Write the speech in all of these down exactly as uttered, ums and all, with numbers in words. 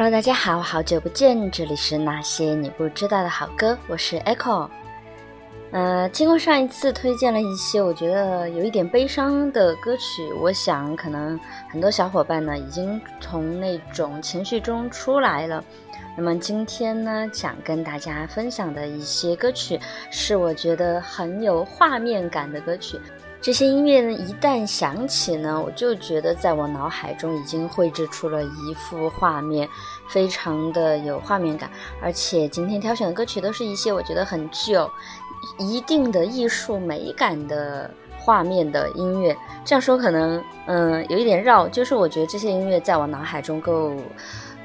Hello， 大家好，好久不见，这里是那些你不知道的好歌，我是 Echo。呃，经过上一次推荐了一些我觉得有一点悲伤的歌曲，我想可能很多小伙伴呢已经从那种情绪中出来了。那么今天呢，想跟大家分享的一些歌曲是我觉得很有画面感的歌曲。这些音乐呢，一旦响起呢，我就觉得在我脑海中已经绘制出了一幅画面，非常的有画面感。而且今天挑选的歌曲都是一些我觉得很具有一定的艺术美感的画面的音乐。这样说可能嗯有一点绕，就是我觉得这些音乐在我脑海中构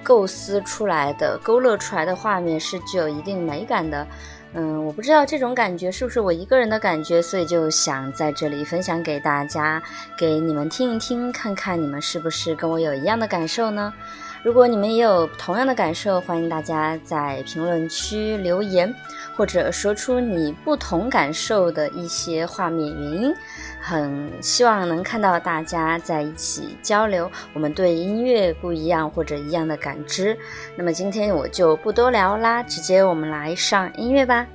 构思出来的、勾勒出来的画面是具有一定美感的。嗯，我不知道这种感觉是不是我一个人的感觉，所以就想在这里分享给大家，给你们听一听，看看你们是不是跟我有一样的感受呢？如果你们也有同样的感受，欢迎大家在评论区留言，或者说出你不同感受的一些画面原因。很希望能看到大家在一起交流我们对音乐不一样或者一样的感知。那么今天我就不多聊啦，直接我们来上音乐吧。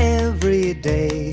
Every day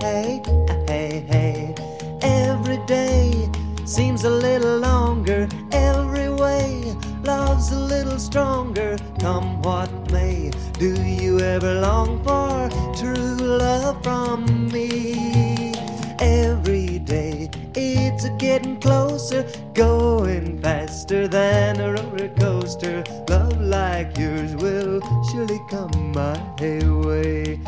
Hey, hey, hey. Every day.Seems a little longer every way, love's a little stronger, come what may. Do you ever long for true love from me? Every day it's getting closer, going faster than a roller coaster. Love like yours will surely come my way.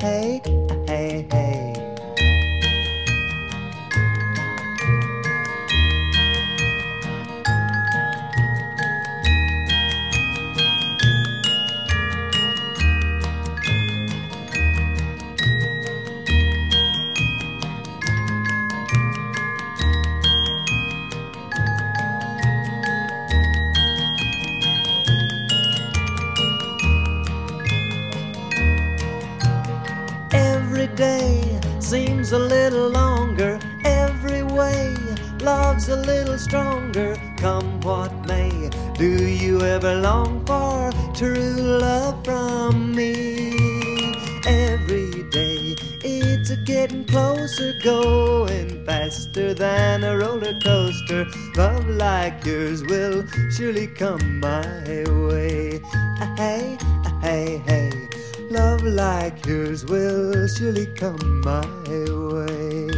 Hey, hey, hey.Seems a little longer every way, love's a little stronger, come what may. Do you ever long for true love from me? Every day it's are getting closer, going faster than a roller coaster. Love like yours will surely come my way. Hey, hey, hey. Love like yours will surely come my way.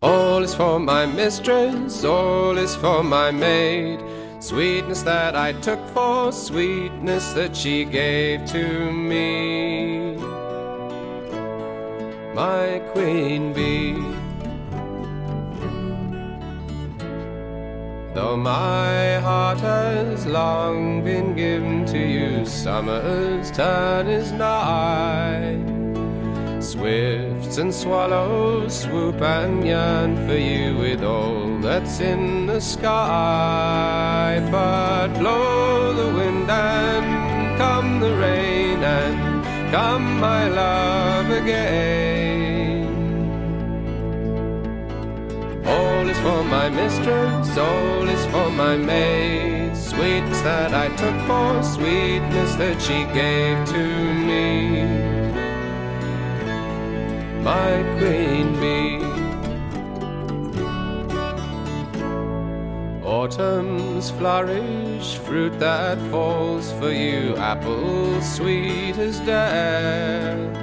All is for my mistress, all is for my maid, sweetness that I took for sweetness that she gave to me. My queen bee, though my heart has long been given to you, summer's turn is nigh.Swifts and swallows swoop and yearn for you with all that's in the sky. But blow the wind and come the rain and come my love again. All is for my mistress, all is for my maid, sweetness that I took for sweetness that she gave to me.My queen bee. Autumn's flourish, fruit that falls for you, apples sweet as death.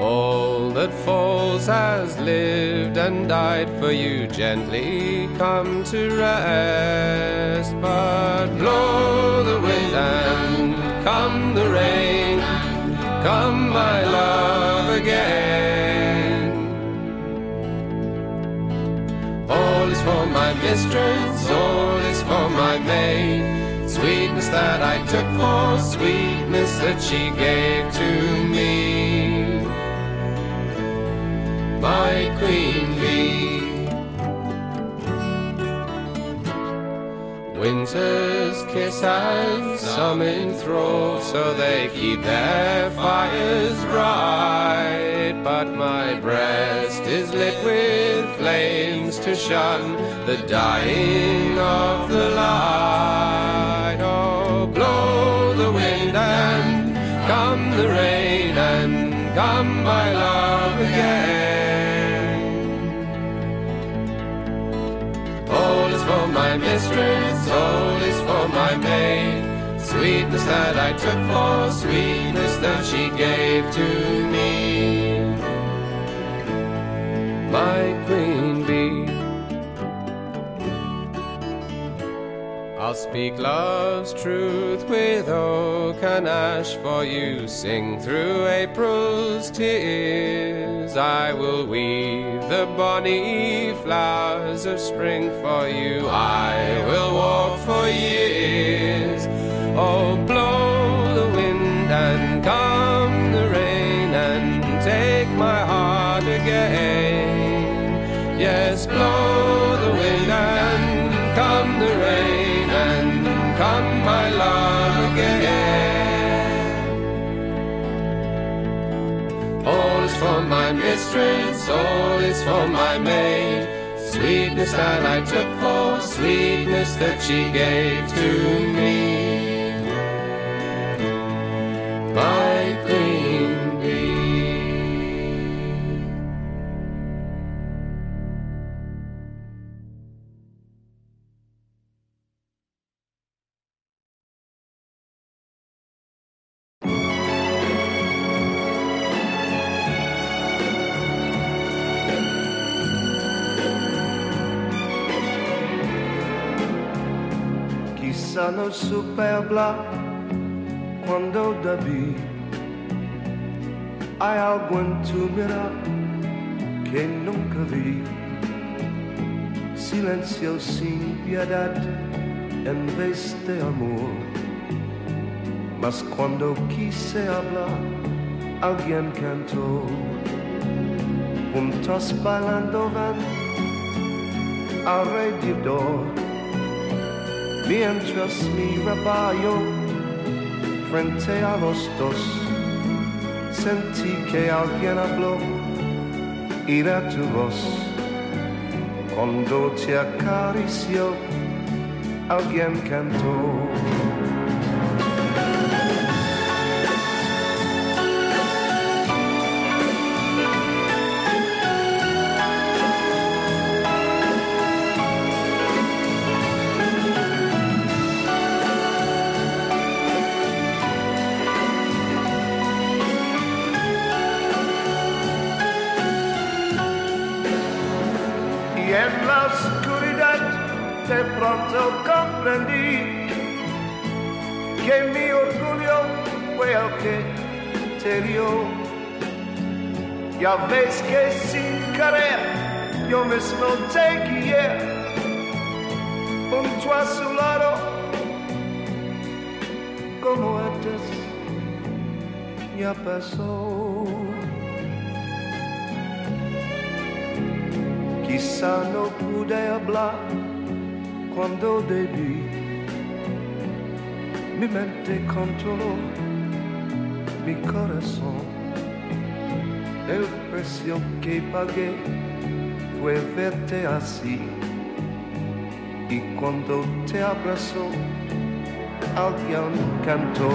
All that falls has lived and died for you, gently come to rest. But blow the wind and come the rain, come my love again.All is for my mistress, all is for my maid, sweetness that I took for sweetness that she gave to me. My queen bee. Winter's kiss has some enthralled, so they keep their fires bright. But my breast is lit with flames.To shun the dying of the light. Oh, blow the wind and come the rain and come my love again. All is for my mistress, all is for my maid, sweetness that I took for sweetness that she gave to me. My queen bee.I'll speak love's truth with oak and ash for you, sing through April's tears. I will weave the bonny flowers of spring for you, I will walk for years. Oh, blow the wind and come the rain and take my heart again. Yes, blow the wind and come the rain.Come, my love, again. All is for my mistress, all is for my maid, sweetness that I took for sweetness that she gave to me. My queen bee. Sono superba quando devi, hai algo in tu mira che nunca vi, silenzio sin piedad en vez de amor, mas quando quise hablar alguien cantó, juntos bailando van alrededor.Mientras mi rebaño frente a los dos, sentí que alguien habló y era tu voz. Cuando te acarició, alguien cantó. en la oscuridad de pronto comprendí que mi orgullo fue el que te dio. Ya ves que sin querer yo mismo te guié junto a su lado como antes ya pasó. Quizá no pude hablar cuando debí, mi mente controló mi corazón. El precio que pagué fue verte así, y cuando te abrazó alguien cantó.